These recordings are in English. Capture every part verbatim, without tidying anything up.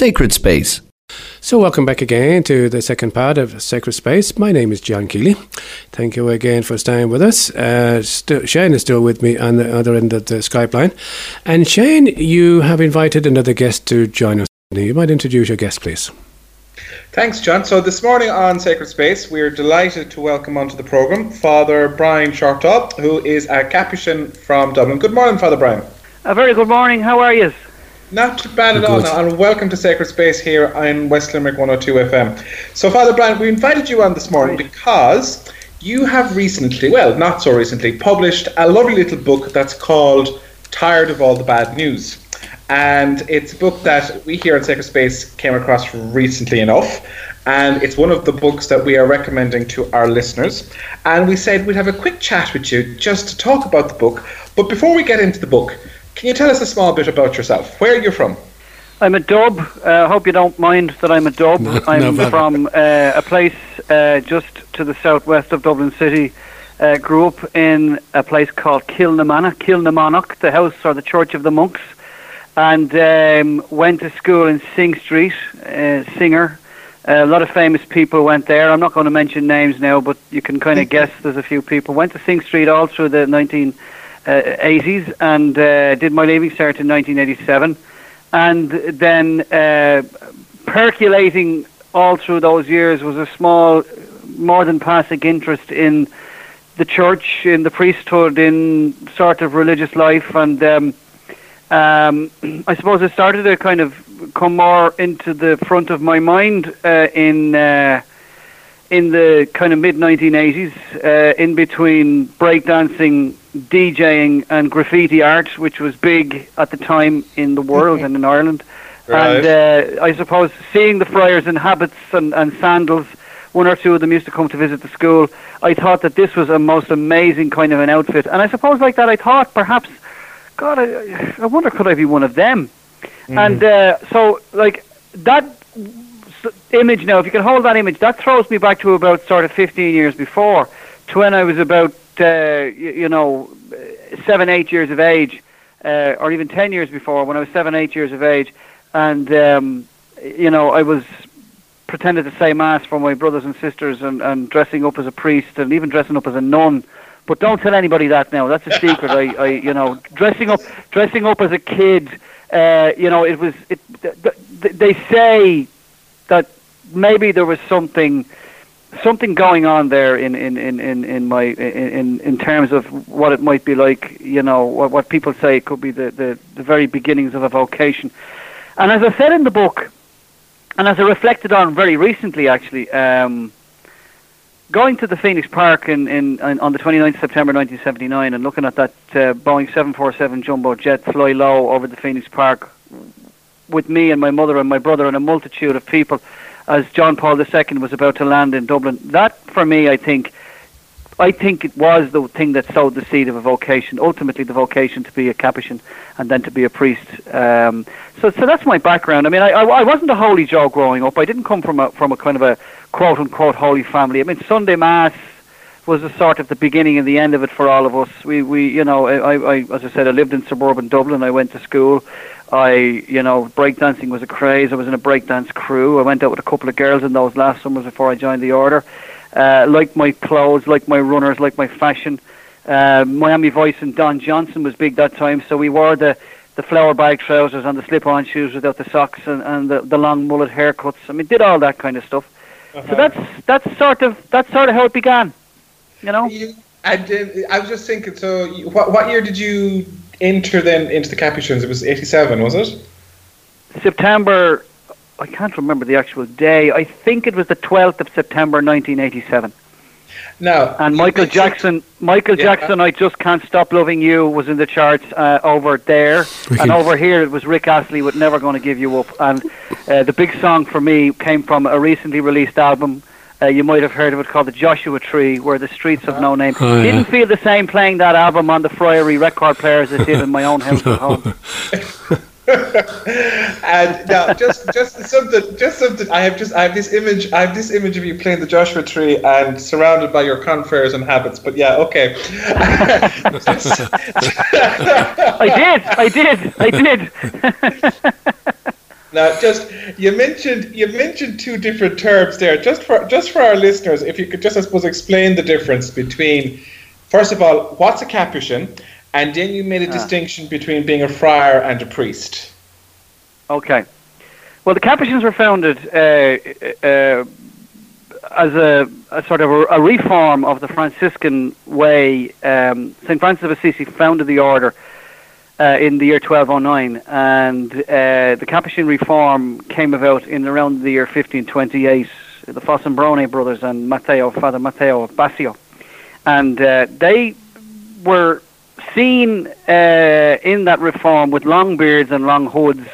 Sacred Space. So welcome back again to the second part of Sacred Space. My name is John Keely. Thank you again for staying with us. Uh, still, Shane is still with me on the other end of the Skype line. And Shane, you have invited another guest to join us. You might introduce your guest, please. Thanks, John. So this morning on Sacred Space, we're delighted to welcome onto the programme Father Brian Shortop, who is a Capuchin from Dublin. Good morning, Father Brian. A very good morning. How are you? Not too bad at all, and welcome to Sacred Space here on West Limerick one oh two F M. So, Father Brian, we invited you on this morning because you have recently, well, not so recently, published a lovely little book that's called Tired of All the Bad News. And it's a book that we here on Sacred Space came across recently enough. And it's one of the books that we are recommending to our listeners. And we said we'd have a quick chat with you just to talk about the book. But before we get into the book, can you tell us a small bit about yourself? Where are you from? I'm a Dub. I uh, hope you don't mind that I'm a Dub. No, I'm no from uh, a place uh, just to the southwest of Dublin City. Uh, grew up in a place called Kilnamanagh, Kilnamanagh, the house or the church of the monks. And um, went to school in Sing Street, uh, Singer. Uh, a lot of famous people went there. I'm not going to mention names now, but you can kind of guess there's a few people. Went to Sing Street all through the nineteen eighties and uh, did my leaving cert in nineteen eighty-seven, and then uh, percolating all through those years was a small, more than passing interest in the church, in the priesthood, in sort of religious life. And um, um, I suppose it started to kind of come more into the front of my mind uh, in uh, in the kind of mid nineteen eighties, uh, in between breakdancing, DJing and graffiti art, which was big at the time in the world and in Ireland. Right. And uh, I suppose seeing the friars in habits and, and sandals, one or two of them used to come to visit the school, I thought that this was a most amazing kind of an outfit. And I suppose like that I thought perhaps, God, I, I wonder could I be one of them? Mm. And uh, so like that image now, if you can hold that image, that throws me back to about sort of fifteen years before, to when I was about Uh, you, you know, seven, eight years of age, uh, or even ten years before, when I was seven, eight years of age, and um, you know, I was pretended to say mass for my brothers and sisters, and, and dressing up as a priest, and even dressing up as a nun. But don't tell anybody that now. That's a secret. I, I, you know, dressing up, dressing up as a kid. Uh, you know, it was. It, th- th- they say that maybe there was something. Something going on there in in, in, in, in my in, in terms of what it might be like, you know, what, what people say it could be the, the, the very beginnings of a vocation. And as I said in the book, and as I reflected on very recently, actually, um, going to the Phoenix Park in, in, in on the twenty-ninth of September nineteen seventy-nine and looking at that uh, Boeing seven forty-seven jumbo jet fly low over the Phoenix Park with me and my mother and my brother and a multitude of people, as John Paul the Second was about to land in Dublin. That, for me, I think, I think it was the thing that sowed the seed of a vocation, ultimately the vocation to be a Capuchin and then to be a priest. Um, so so that's my background. I mean, I, I, I wasn't a holy Joe growing up. I didn't come from a, from a kind of a quote-unquote holy family. I mean, Sunday Mass was a sort of the beginning and the end of it for all of us. We, we you know, I, I, as I said, I lived in suburban Dublin. I went to school. I, you know, breakdancing was a craze. I was in a breakdance crew. I went out with a couple of girls in those last summers before I joined the order. Uh, liked my clothes, liked my runners, liked my fashion. Uh, Miami Vice and Don Johnson was big that time, so we wore the, the flower bag trousers and the slip-on shoes without the socks and, and the, the long mullet haircuts. I mean, did all that kind of stuff. Uh-huh. So that's that's sort of that's sort of how it began, you know. Yeah, and uh, I was just thinking. So, what what year did you enter then into the Capuchins? It was eighty-seven, was it? September, I can't remember the actual day. I think it was the twelfth of September nineteen eighty-seven. Now, and Michael Jackson, Michael yeah. Jackson, I Just Can't Stop Loving You was in the charts uh, over there, and over here it was Rick Astley with Never Gonna Give You Up. And uh, the big song for me came from a recently released album. Uh, you might have heard of it, called The Joshua Tree, Where the Streets Have No Name. Oh, yeah. Didn't feel the same playing that album on the friary record player as I did in my own house at home. And now, just just something, just something. I have just I have this image. I have this image of you playing The Joshua Tree and surrounded by your confreres and habits. But yeah, okay. I did. I did. I did. Now, just you mentioned you mentioned two different terms there. Just for just for our listeners, if you could just, I suppose, explain the difference between, first of all, what's a Capuchin, and then you made a ah. distinction between being a friar and a priest. Okay. Well, the Capuchins were founded uh, uh, as a, a sort of a, a reform of the Franciscan way. Um, Saint Francis of Assisi founded the order Uh, in the year twelve oh nine, and uh, the Capuchin reform came about in around the year fifteen twenty-eight. The Fossombrone brothers and Matteo, Father Matteo Bassio, and uh, they were seen uh, in that reform with long beards and long hoods.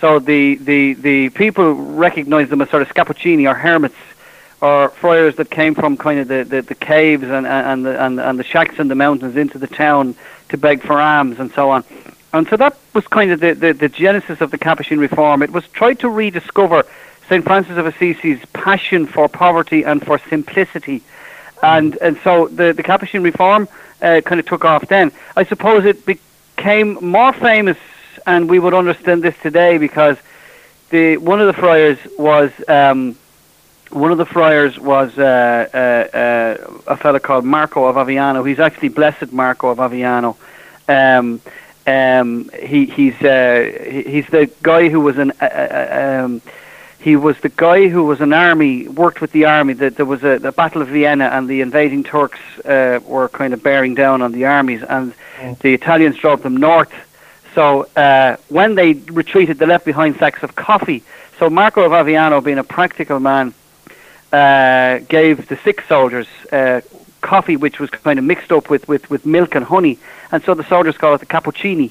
So the the the people recognised them as sort of Capuchini or hermits, or friars that came from kind of the, the, the caves and and the, and and the shacks in the mountains into the town to beg for alms and so on. And so that was kind of the, the, the genesis of the Capuchin reform. It was tried to rediscover Saint Francis of Assisi's passion for poverty and for simplicity. And and so the, the Capuchin reform uh, kind of took off then. I suppose it became more famous, and we would understand this today, because the one of the friars was um, one of the friars was uh, uh, uh, a fellow called Marco of Aviano. He's actually Blessed Marco of Aviano. Um, um, he, he's uh, he's the guy who was an uh, uh, um, he was the guy who was an army worked with the army. That there was a the Battle of Vienna, and the invading Turks uh, were kind of bearing down on the armies, and mm. the Italians drove them north. So uh, when they retreated, they left behind sacks of coffee. So Marco of Aviano, being a practical man, Uh, gave the sick soldiers uh, coffee, which was kind of mixed up with, with, with milk and honey, and so the soldiers called it the Capuchini,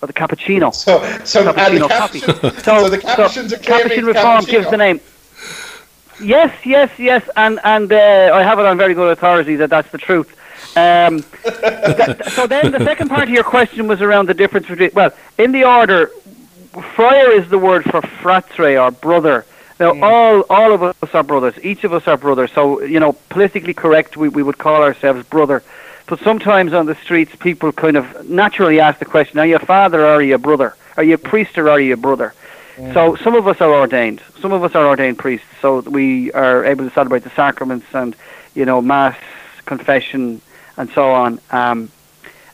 or the Cappuccino. So, so Cappuccino the coffee. So, so the Capuchins so are Capuchin reform Cappuccino. Gives the name. Yes, yes, yes, and and uh, I have it on very good authority that that's the truth. Um, that, so then the second part of your question was around the difference between. Well, in the order, friar is the word for fratre or brother. Now, all all of us are brothers. Each of us are brothers. So, you know, politically correct, we, we would call ourselves brother. But sometimes on the streets, people kind of naturally ask the question, are you a father or are you a brother? Are you a priest or are you a brother? Yeah. So some of us are ordained. Some of us are ordained priests. So we are able to celebrate the sacraments and, you know, mass, confession, and so on. Um,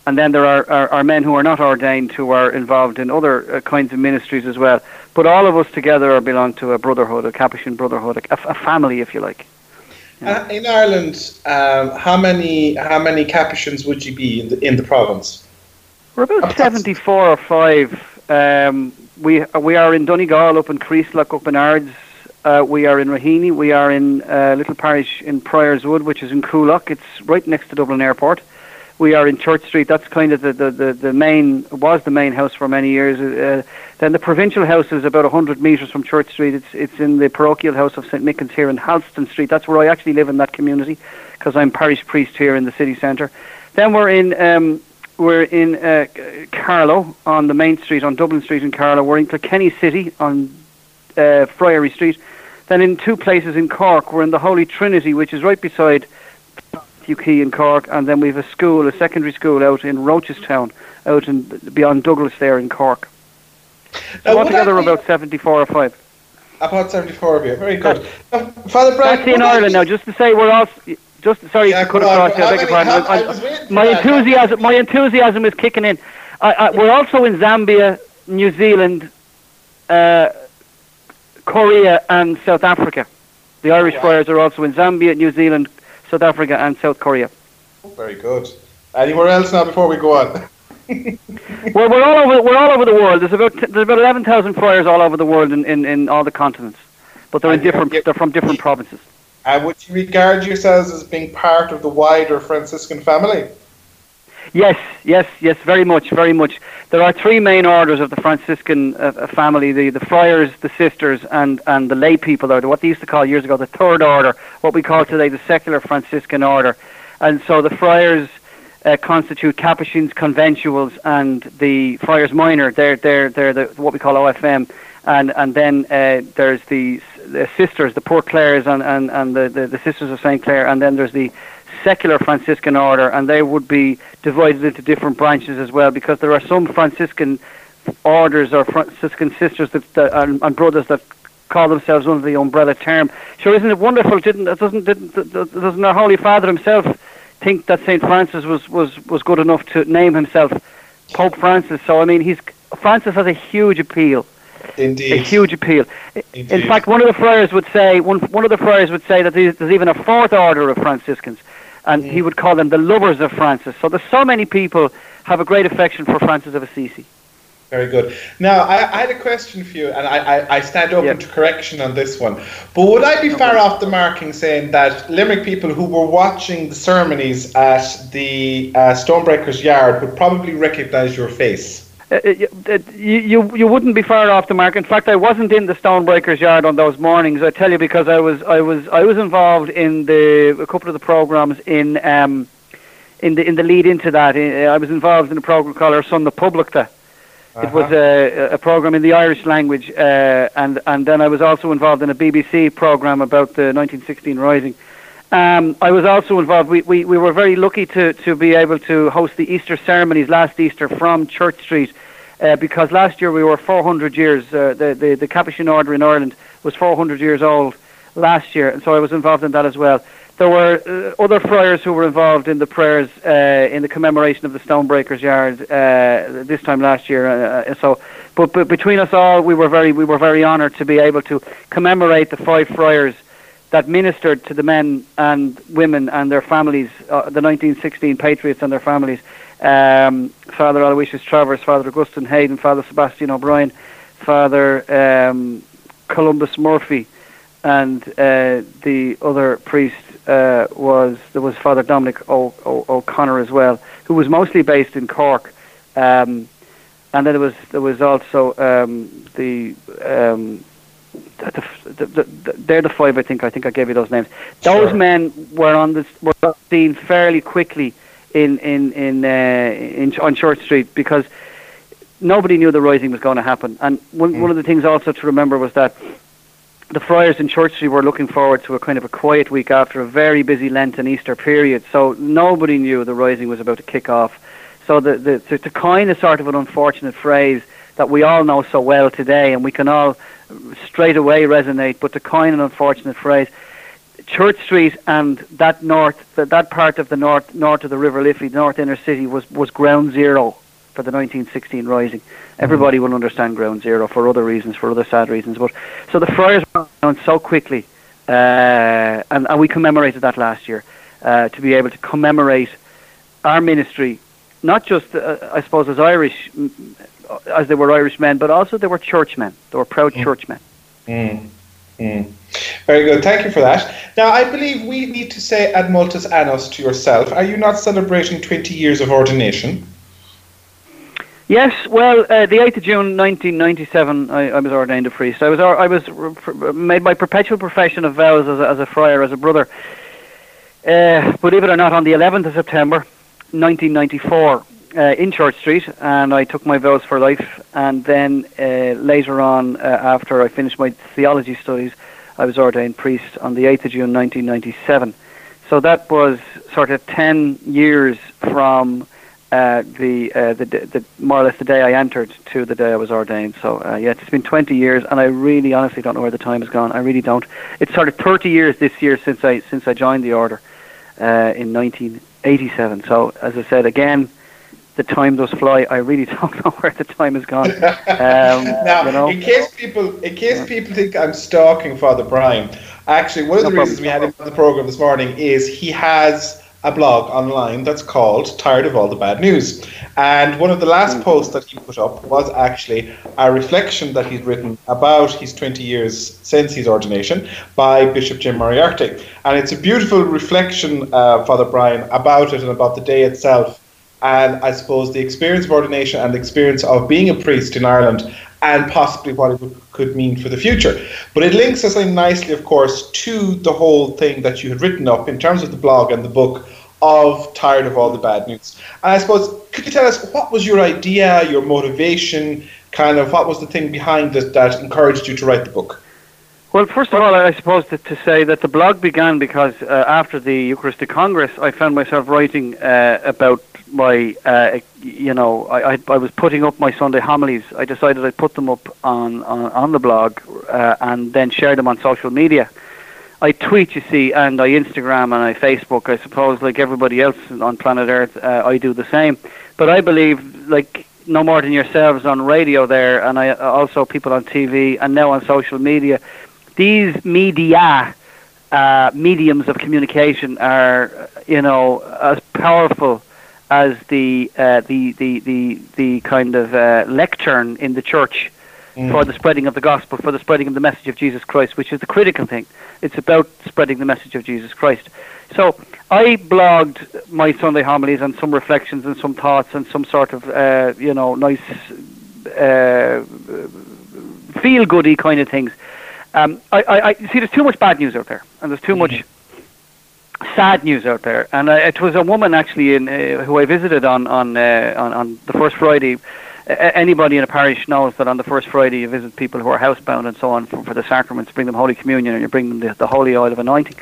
and then there are, are, are men who are not ordained who are involved in other uh, kinds of ministries as well. But all of us together are belong to a brotherhood, a Capuchin brotherhood, a, a family, if you like. Yeah. Uh, in Ireland, um, how many how many Capuchins would you be in the in the province? We're about seventy-four or five. Um, we we are in Donegal, up in Creeslough, up in Ards. Uh, we are in Raheny. We are in a uh, little parish in Prior's Wood, which is in Coolock. It's right next to Dublin Airport. We are in Church Street. That's kind of the, the, the, the main, was the main house for many years. Uh, then the provincial house is about one hundred metres from Church Street. It's it's in the parochial house of Saint Mickens here in Halston Street. That's where I actually live in that community, because I'm parish priest here in the city centre. Then we're in um, we're in uh, Carlow on the main street, on Dublin Street in Carlow. We're in Kilkenny City on uh, Friary Street. Then in two places in Cork, we're in the Holy Trinity, which is right beside Key in Cork, and then we have a school, a secondary school out in Rochestown, out in beyond Douglas there in Cork. So altogether about seventy-four or five. About seventy-four of you. Very good. Uh, Father Brian, that's in Ireland now. Just to say, we're all. Just sorry, yeah, to cut across. I beg your pardon. I, I, my enthusiasm, my enthusiasm is kicking in. I, I, we're also in Zambia, New Zealand, uh, Korea, and South Africa. The Irish yeah. friars are also in Zambia, New Zealand, South Africa and South Korea. Very good. Anywhere else now before we go on? Well, we're all over. We're all over the world. There's about there's about eleven thousand friars all over the world in, in, in all the continents, but they're and in different. You, they're from different provinces. And would you regard yourselves as being part of the wider Franciscan family? Yes, yes, yes. Very much, very much. There are three main orders of the Franciscan uh, family: the, the friars, the sisters, and, and the lay people, or what they used to call years ago the third order, what we call today the secular Franciscan order. And so the friars uh, constitute Capuchins, conventuals, and the friars minor. They're they're they're the, what we call O F M, and and then uh, there's the, the sisters, the Poor Clares, and and and the, the, the sisters of Saint Clair, and then there's the secular Franciscan order, and they would be divided into different branches as well, because there are some Franciscan orders or Franciscan sisters that, that and, and brothers that call themselves under the umbrella term. Sure, isn't it wonderful? Didn't doesn't didn't doesn't our Holy Father himself think that Saint Francis was, was, was good enough to name himself Pope Francis? So I mean, he's Francis has a huge appeal. Indeed. A huge appeal. Indeed. In fact, one of the friars would say one one of the friars would say that there's, there's even a fourth order of Franciscans, and mm. he would call them the lovers of Francis. So there's so many people have a great affection for Francis of Assisi. Very good. Now, I, I had a question for you, and I, I, I stand open yep. to correction on this one. But would I be no far way. off the mark in saying that Limerick people who were watching the ceremonies at the uh, Stonebreaker's Yard would probably recognise your face? Uh, it, it, you, you wouldn't be far off the mark. In fact, I wasn't in the Stonebreaker's Yard on those mornings, I tell you, because I was I was I was involved in the a couple of the programs in um in the in the lead into that. I was involved in a program called Our Son the Publica. Uh-huh. It was a, a program in the Irish language, uh, and and then I was also involved in a B B C program about the nineteen sixteen Rising. Um, I was also involved. We, we, we were very lucky to, to be able to host the Easter ceremonies last Easter from Church Street, uh, because last year we were four hundred years. Uh, the, the the Capuchin order in Ireland was four hundred years old last year, and so I was involved in that as well. There were uh, other friars who were involved in the prayers uh, in the commemoration of the Stonebreaker's Yard uh, this time last year. Uh, so, but, but between us all, we were very we were very honoured to be able to commemorate the five friars that ministered to the men and women and their families, uh, the nineteen sixteen patriots and their families, um, Father Aloysius Travers, Father Augustine Hayden, Father Sebastian O'Brien, Father um, Columbus Murphy, and uh, the other priest uh, was, there was Father Dominic O- O- O'Connor as well, who was mostly based in Cork. Um, and then there was, there was also um, the... Um, The, the, the, the, they're the five, I think. I think I gave you those names. Those sure. men were on the were seen fairly quickly in in in, uh, in on Church Street, because nobody knew the Rising was going to happen. And one mm. one of the things also to remember was that the friars in Church Street were looking forward to a kind of a quiet week after a very busy Lent and Easter period. So nobody knew the Rising was about to kick off. So the the to, to coin a sort of an unfortunate phrase that we all know so well today, and we can all straight away resonate, but to coin an unfortunate phrase, Church Street and that north, that, that part of the north, north of the River Liffey, north inner city, was, was ground zero for the nineteen sixteen Rising. Everybody mm. will understand ground zero for other reasons, for other sad reasons. But so the friars were down so quickly, uh, and, and we commemorated that last year, uh, to be able to commemorate our ministry, not just, uh, I suppose, as Irish, as they were Irish men, but also they were churchmen. They were proud mm. churchmen. Mm. Mm. Very good. Thank you for that. Now, I believe we need to say Ad Multis Annos to yourself. Are you not celebrating twenty years of ordination? Yes. Well, uh, the eighth of June, nineteen ninety-seven, I, I was ordained a priest. I was I was made my perpetual profession of vows as a, as a friar, as a brother. Uh, believe it or not, on the eleventh of September, nineteen ninety-four. Uh, in Church Street, and I took my vows for life, and then uh, later on, uh, after I finished my theology studies, I was ordained priest on the eighth of June nineteen ninety-seven. So that was sort of ten years from uh, the, uh, the, the more or less the day I entered to the day I was ordained. So uh, yeah, it's been twenty years, and I really honestly don't know where the time has gone. I really don't. It's sort of thirty years this year since I since I joined the order uh, in nineteen eighty-seven. So as I said again, the time does fly. I really don't know where the time has gone. Um, now, you know? in case people, in case yeah. people think I'm stalking Father Brian, actually, one of no the problem. reasons we had him on the program this morning is he has a blog online that's called "Tired of All the Bad News," and one of the last mm. posts that he put up was actually a reflection that he'd written about his twenty years since his ordination by Bishop Jim Moriarty, and it's a beautiful reflection, uh, Father Brian, about it and about the day itself. And I suppose the experience of ordination and the experience of being a priest in Ireland, and possibly what it could mean for the future. But it links us in nicely, of course, to the whole thing that you had written up in terms of the blog and the book of Tired of All the Bad News. And I suppose, could you tell us what was your idea, your motivation, kind of what was the thing behind it that encouraged you to write the book? Well, first of all, I suppose to, to say that the blog began because uh, after the Eucharistic Congress, I found myself writing uh, about my, uh, you know, I, I, I was putting up my Sunday homilies. I decided I'd put them up on, on, on the blog uh, and then share them on social media. I tweet, you see, and I Instagram and I Facebook, I suppose, like everybody else on planet Earth, uh, I do the same. But I believe, like, no more than yourselves on radio there, and I also people on T V and now on social media, these media, uh, mediums of communication are, you know, as powerful as the uh, the, the, the the kind of uh, lectern in the church mm. for the spreading of the gospel, for the spreading of the message of Jesus Christ, which is the critical thing. It's about spreading the message of Jesus Christ. So I blogged my Sunday homilies and some reflections and some thoughts and some sort of, uh, you know, nice uh, feel-goody kind of things. Um, I, I, I see there's too much bad news out there, and there's too much sad news out there. And I, it was a woman, actually, in, uh, who I visited on on, uh, on on the first Friday. Uh, anybody in a parish knows that on the first Friday you visit people who are housebound and so on for, for the sacraments, bring them Holy Communion, and you bring them the, the holy oil of anointing.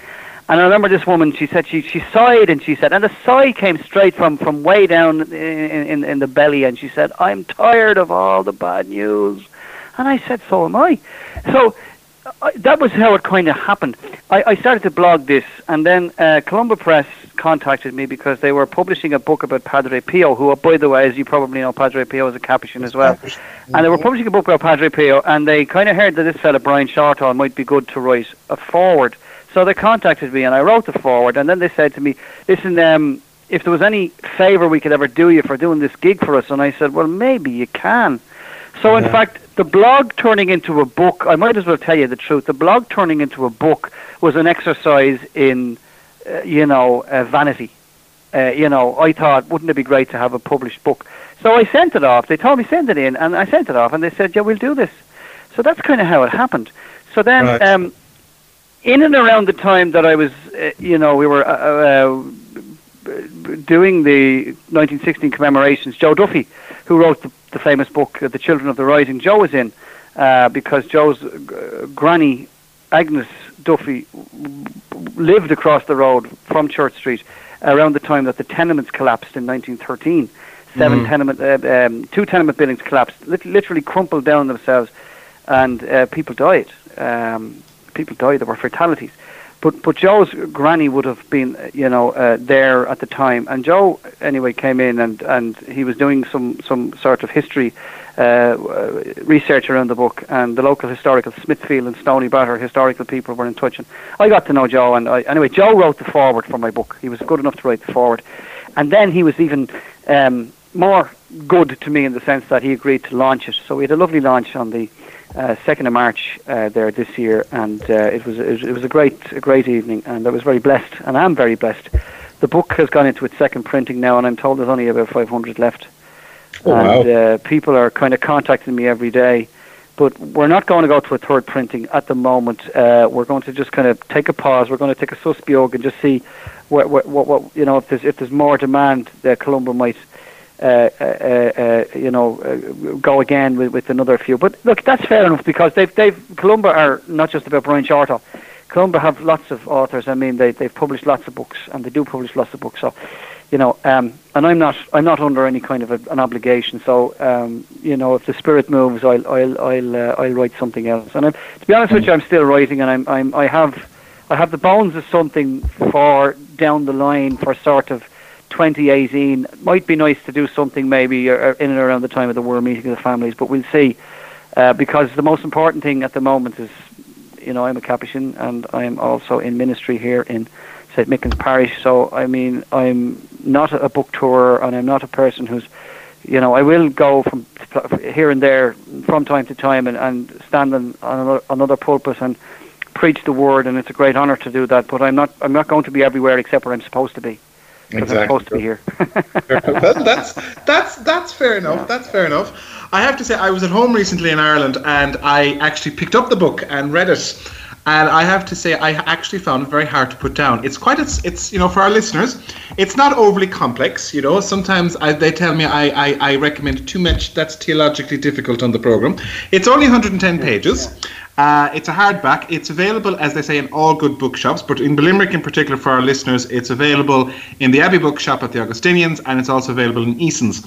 And I remember this woman, she said, she, she sighed, and she said, and the sigh came straight from, from way down in, in, in the belly, and she said, I'm tired of all the bad news. And I said, so am I. So I, that was how it kind of happened. I, I started to blog this, and then uh, Columba Press contacted me because they were publishing a book about Padre Pio, who, by the way, as you probably know, Padre Pio is a Capuchin as well. And they were publishing a book about Padre Pio, and they kind of heard that this fella, Brian Shortop, might be good to write a foreword. So they contacted me, and I wrote the foreword, and then they said to me, listen, um, if there was any favour we could ever do you for doing this gig for us, and I said, well, maybe you can. So, in yeah. fact, the blog turning into a book, I might as well tell you the truth, the blog turning into a book was an exercise in, uh, you know, uh, vanity. Uh, you know, I thought, wouldn't it be great to have a published book? So I sent it off. They told me send it in, and I sent it off, and they said, yeah, we'll do this. So that's kind of how it happened. So then... Right. Um, in and around the time that I was, uh, you know, we were uh, uh, doing the nineteen sixteen commemorations, Joe Duffy, who wrote the, the famous book, uh, The Children of the Rising, Joe was in, uh, because Joe's uh, granny, Agnes Duffy, lived across the road from Church Street around the time that the tenements collapsed in nineteen thirteen. Seven mm-hmm. tenement, uh, um, two tenement buildings collapsed, lit- literally crumpled down themselves, and uh, people died. Um, People died. There were fatalities, but but Joe's granny would have been, you know, uh, there at the time. And Joe, anyway, came in and, and he was doing some, some sort of history uh, research around the book. And the local historical Smithfield and Stony Batter historical people were in touch. And I got to know Joe. And I, anyway, Joe wrote the foreword for my book. He was good enough to write the foreword, and then he was even um, more good to me in the sense that he agreed to launch it. So we had a lovely launch on the Uh, second of March uh, there this year, and uh, it was it was a great a great evening, and I was very blessed, and I'm very blessed. The book has gone into its second printing now, and I'm told there's only about five hundred left. Oh, and wow. uh, people are kind of contacting me every day, but we're not going to go to a third printing at the moment. Uh, we're going to just kind of take a pause. We're going to take a suspiog and just see what what what you know if there's if there's more demand that Columba might. Uh, uh, uh, you know, uh, go again with, with another few. But look, that's fair enough because they've, they've Columba are not just about Brian Shortop. Columba have lots of authors. I mean, they they've published lots of books, and they do publish lots of books. So, you know, um, and I'm not I'm not under any kind of a, an obligation. So, um, you know, if the spirit moves, I'll I'll I'll uh, I'll write something else. And I'm, to be honest mm. with you, I'm still writing, and I'm I'm I have I have the bones of something for down the line for sort of. twenty eighteen might be nice to do something maybe or, or in and around the time of the World Meeting of the Families, but we'll see. Uh, because the most important thing at the moment is, you know, I'm a Capuchin and I'm also in ministry here in Saint Mickens Parish. So I mean, I'm not a book tourer and I'm not a person who's, you know, I will go from here and there from time to time and, and stand on another, another pulpit and preach the word, and it's a great honour to do that. But I'm not I'm not going to be everywhere except where I'm supposed to be. Exactly. I'm supposed to be here. well, that's that's that's fair enough. Yeah. That's fair enough. I have to say, I was at home recently in Ireland, and I actually picked up the book and read it. And I have to say, I actually found it very hard to put down. It's quite, it's, it's you know, for our listeners, it's not overly complex. You know, sometimes I, they tell me I, I, I recommend too much. That's theologically difficult on the program. It's only one hundred ten pages. Yeah. Uh, it's a hardback. It's available, as they say, in all good bookshops, but in Limerick in particular for our listeners, it's available in the Abbey Bookshop at the Augustinians, and it's also available in Eason's.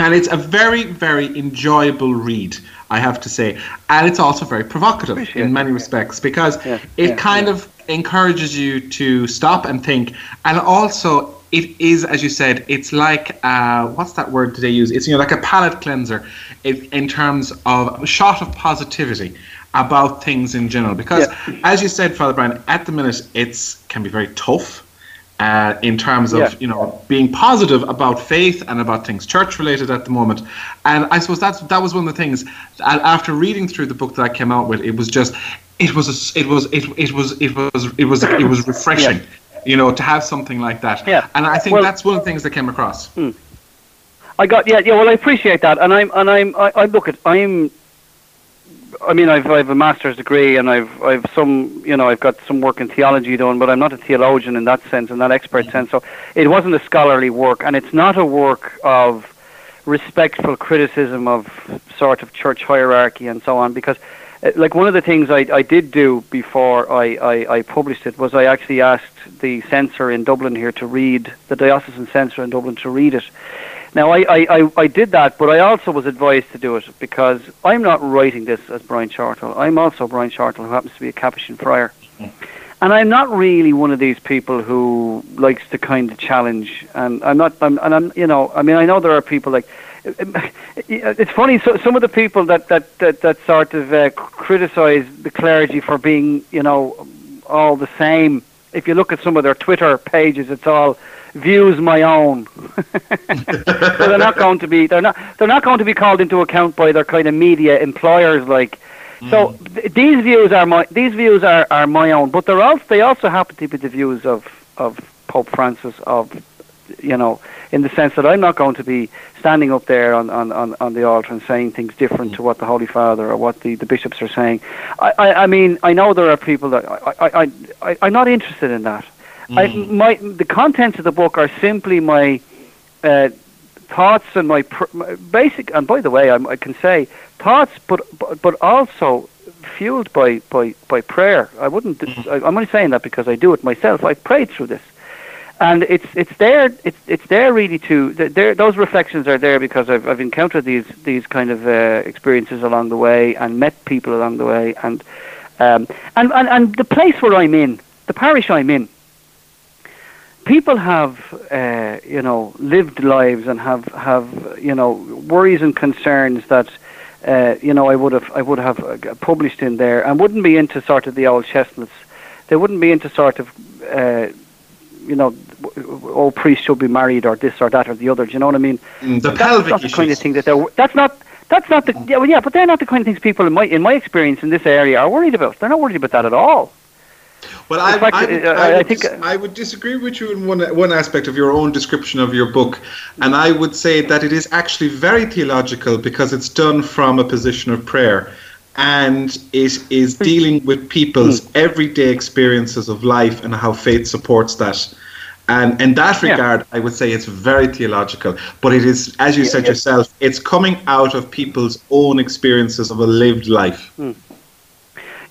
And it's a very, very enjoyable read, I have to say. And it's also very provocative Appreciate in many it. respects, because yeah, it yeah, kind yeah. of encourages you to stop and think. And also, it is, as you said, it's like, uh, what's that word do they use? It's, you know, like a palate cleanser in, in terms of a shot of positivity about things in general. Because, yeah. as you said, Father Brian, at the minute, it's can be very tough. Uh, in terms of yeah. you know being positive about faith and about things church-related at the moment, and I suppose that's that was one of the things. After reading through the book that I came out with, it was just, it was a, it was it it was it was it was it was refreshing, yeah. you know, to have something like that. Yeah. And I think well, that's one of the things that came across. Hmm. I got yeah yeah. Well, I appreciate that, and I'm and I'm I, I look at I'm. I mean, I've I've a master's degree, and I've I've some you know I've got some work in theology done, but I'm not a theologian in that sense, in that expert sense. So it wasn't a scholarly work, and it's not a work of respectful criticism of sort of church hierarchy and so on. Because, like, one of the things I, I did do before I, I I published it was I actually asked the censor in Dublin here to read the diocesan censor in Dublin to read it. Now, I, I, I did that, but I also was advised to do it because I'm not writing this as Brian Shortop. I'm also Brian Shortop, who happens to be a Capuchin friar. And I'm not really one of these people who likes to kind of challenge. And I'm not, I'm, and I'm, you know, I mean, I know there are people like, it's funny, so, some of the people that, that, that, that sort of uh, criticize the clergy for being, you know, all the same. If you look at some of their Twitter pages, it's all views my own. So they're not going to be they're not they're not going to be called into account by their kind of media employers, like. Mm. So th- these views are my these views are, are my own, but they're also they also happen to be the views of, of Pope Francis, of you know, in the sense that I'm not going to be standing up there on, on, on, on the altar and saying things different mm. to what the Holy Father or what the, the bishops are saying. I, I, I mean, I know there are people that I, I, I, I, I'm not interested in that. Mm. I, my, the contents of the book are simply my uh, thoughts and my, pr- my basic, and by the way, I, I can say thoughts, but but, but also fueled by, by, by prayer. I wouldn't, I, I'm only saying that because I do it myself. I prayed through this. And it's it's there it's it's there really to there those reflections are there because I've I've encountered these these kind of uh, experiences along the way and met people along the way and um and, and, and the place where I'm in, the parish I'm in, people have uh, you know lived lives and have, have you know worries and concerns that uh, you know I would have I would have published in there and wouldn't be into sort of the old chestnuts. They wouldn't be into sort of. Uh, you know, all priests should be married or this or that or the other, do you know what I mean? Mm, the that's pelvic not the issues. Kind of thing that they're, that's not, that's not the, yeah, well, yeah, but they're not the kind of things people in my, in my experience in this area are worried about. They're not worried about that at all. Well, I, fact, I, would, uh, I, would I think dis- I would disagree with you in one one aspect of your own description of your book, and I would say that it is actually very theological because it's done from a position of prayer. And it is dealing with people's mm. everyday experiences of life and how faith supports that. And in that regard, yeah. I would say it's very theological. But it is, as you said yeah, yourself, it's coming out of people's own experiences of a lived life. Mm.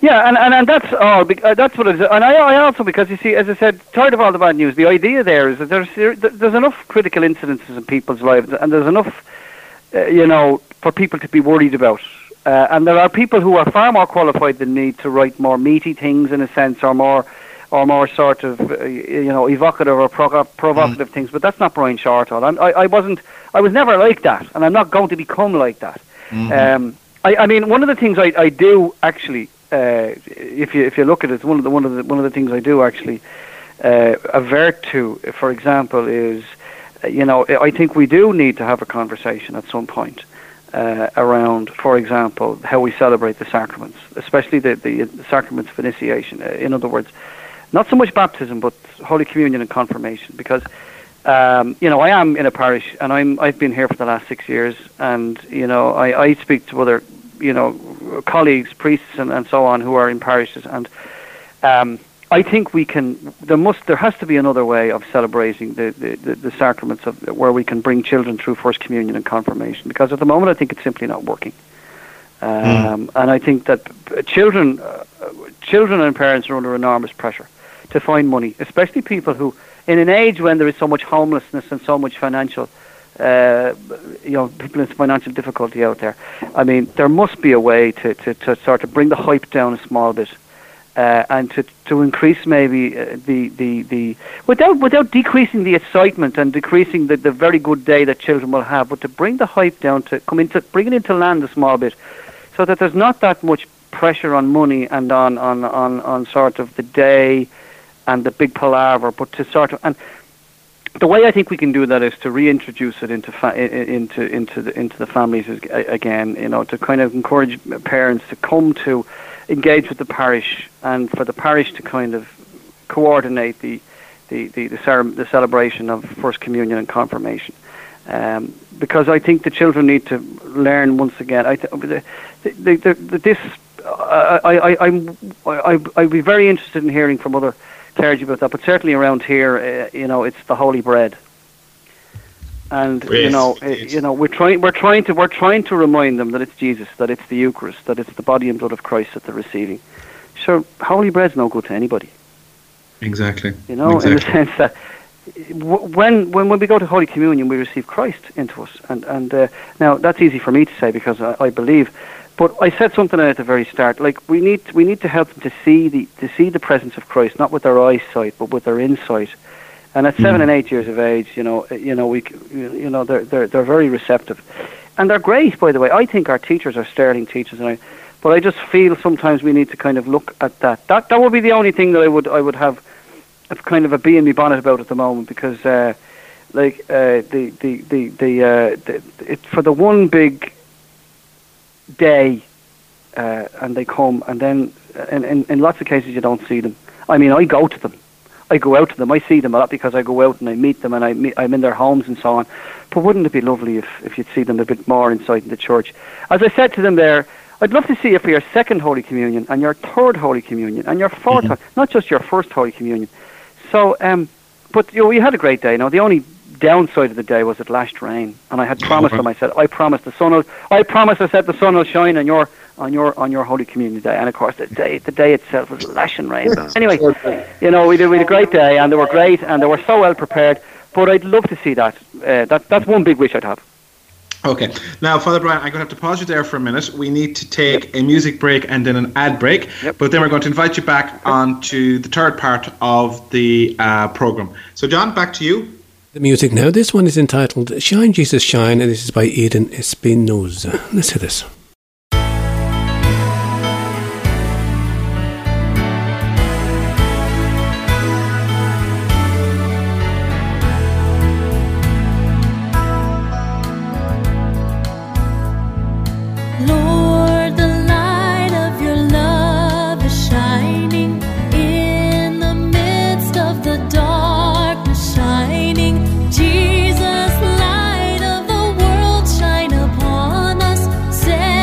Yeah, and, and, and that's all. Uh, that's what it is. And I, I also, because you see, as I said, tired of all the bad news, the idea there is that there's, there's enough critical incidences in people's lives and there's enough, uh, you know, for people to be worried about. Uh, and there are people who are far more qualified than me to write more meaty things, in a sense, or more, or more sort of, uh, you know, evocative or pro- provocative mm. things. But that's not Brian Shortop. I'm, I, I wasn't, I was never like that, and I'm not going to become like that. Mm-hmm. Um, I, I mean, one of the things I, I do actually, uh, if you if you look at it, one of the one of the one of the things I do actually uh, avert to, for example, is, you know, I think we do need to have a conversation at some point. Uh, around, for example, how we celebrate the sacraments, especially the, the sacraments of initiation. In other words, not so much baptism, but Holy Communion and confirmation. Because, um, you know, I am in a parish, and I'm I've been here for the last six years, and you know, I, I speak to other, you know, colleagues, priests, and, and so on who are in parishes, and um, I think we can. There must, there has to be another way of celebrating the, the, the, the sacraments of where we can bring children through First Communion and Confirmation. Because at the moment, I think it's simply not working. Um, mm. And I think that children, uh, children and parents are under enormous pressure to find money, especially people who, in an age when there is so much homelessness and so much financial, uh, you know, people in financial difficulty out there. I mean, there must be a way to, to, to sort of bring the hype down a small bit. Uh, and to, to increase maybe uh, the, the, the without without decreasing the excitement and decreasing the, the very good day that children will have, but to bring the hype down, to come into bring it into land a small bit, so that there's not that much pressure on money and on on, on, on sort of the day and the big palaver, but to sort of and the way I think we can do that is to reintroduce it into fa- into into the, into the families again, you know, to kind of encourage parents to come to. Engage with the parish, and for the parish to kind of coordinate the the the, the, cere- the celebration of First Communion and Confirmation, um, because I think the children need to learn once again. I th- the, the, the, the, this uh, I I I'm I I'd be very interested in hearing from other clergy about that, but certainly around here, uh, you know, it's the Holy Bread, and yes, you know, yes. you know, we're trying, we're trying to, we're trying to remind them that it's Jesus, that it's the Eucharist, that it's the body and blood of Christ that they're receiving. Sure, holy bread's no good to anybody. Exactly. You know, exactly. In the sense that when, when, when we go to Holy Communion, we receive Christ into us, and and uh, now that's easy for me to say because I, I believe, but I said something at the very start. Like we need, we need to help them to see the, to see the presence of Christ, not with their eyesight, but with their insight. And at seven mm. and eight years of age, you know, you know, we, you know, they're they're they're very receptive, and they're great. By the way, I think our teachers are sterling teachers, and I, but I just feel sometimes we need to kind of look at that. That that would be the only thing that I would I would have, kind of a bee in my bonnet about at the moment, because, uh, like uh, the the the the, uh, the it, for the one big day, uh, and they come, and then in, in in lots of cases you don't see them. I mean, I go to them. I go out to them. I see them a lot because I go out and I meet them and I meet, I'm in their homes and so on. But wouldn't it be lovely if, if you'd see them a bit more inside in the church? As I said to them there, I'd love to see you for your second Holy Communion and your third Holy Communion and your fourth, mm-hmm. not just your first Holy Communion. So, um, but you know, we had a great day. Now, the only downside of the day was it lashed rain, and I had promised them. I said, I promised the sun will, I promised. I said the sun will shine on your on your on your Holy Communion day, and of course the day the day itself was lashing rain. Anyway, you know, we did we had a great day, and they were great, and they were so well prepared. But I'd love to see that. Uh, that that's one big wish I'd have. Okay, now Father Brian, I'm going to have to pause you there for a minute. We need to take yep. a music break and then an ad break, yep. but then we're going to invite you back yep. on to the third part of the uh, program. So John, back to you. The music now. This one is entitled "Shine, Jesus, Shine," and this is by Eden Espinosa. Let's hear this. Say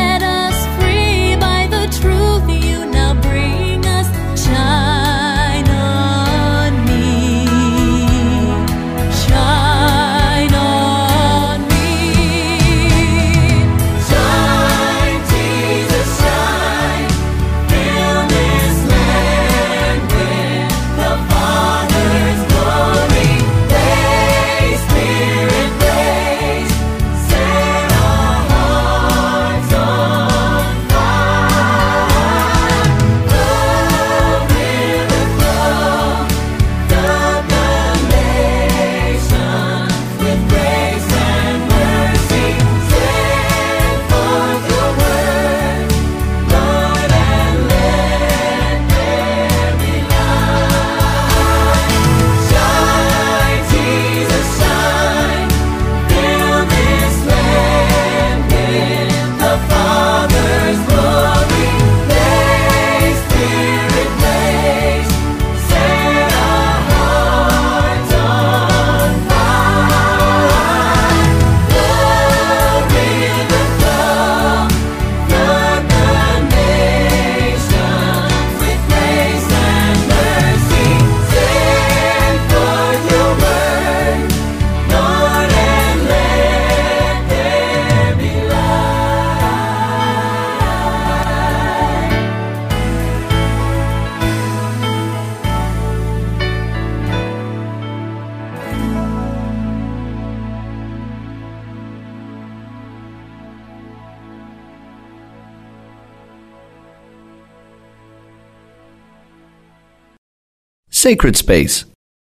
Sacred Space,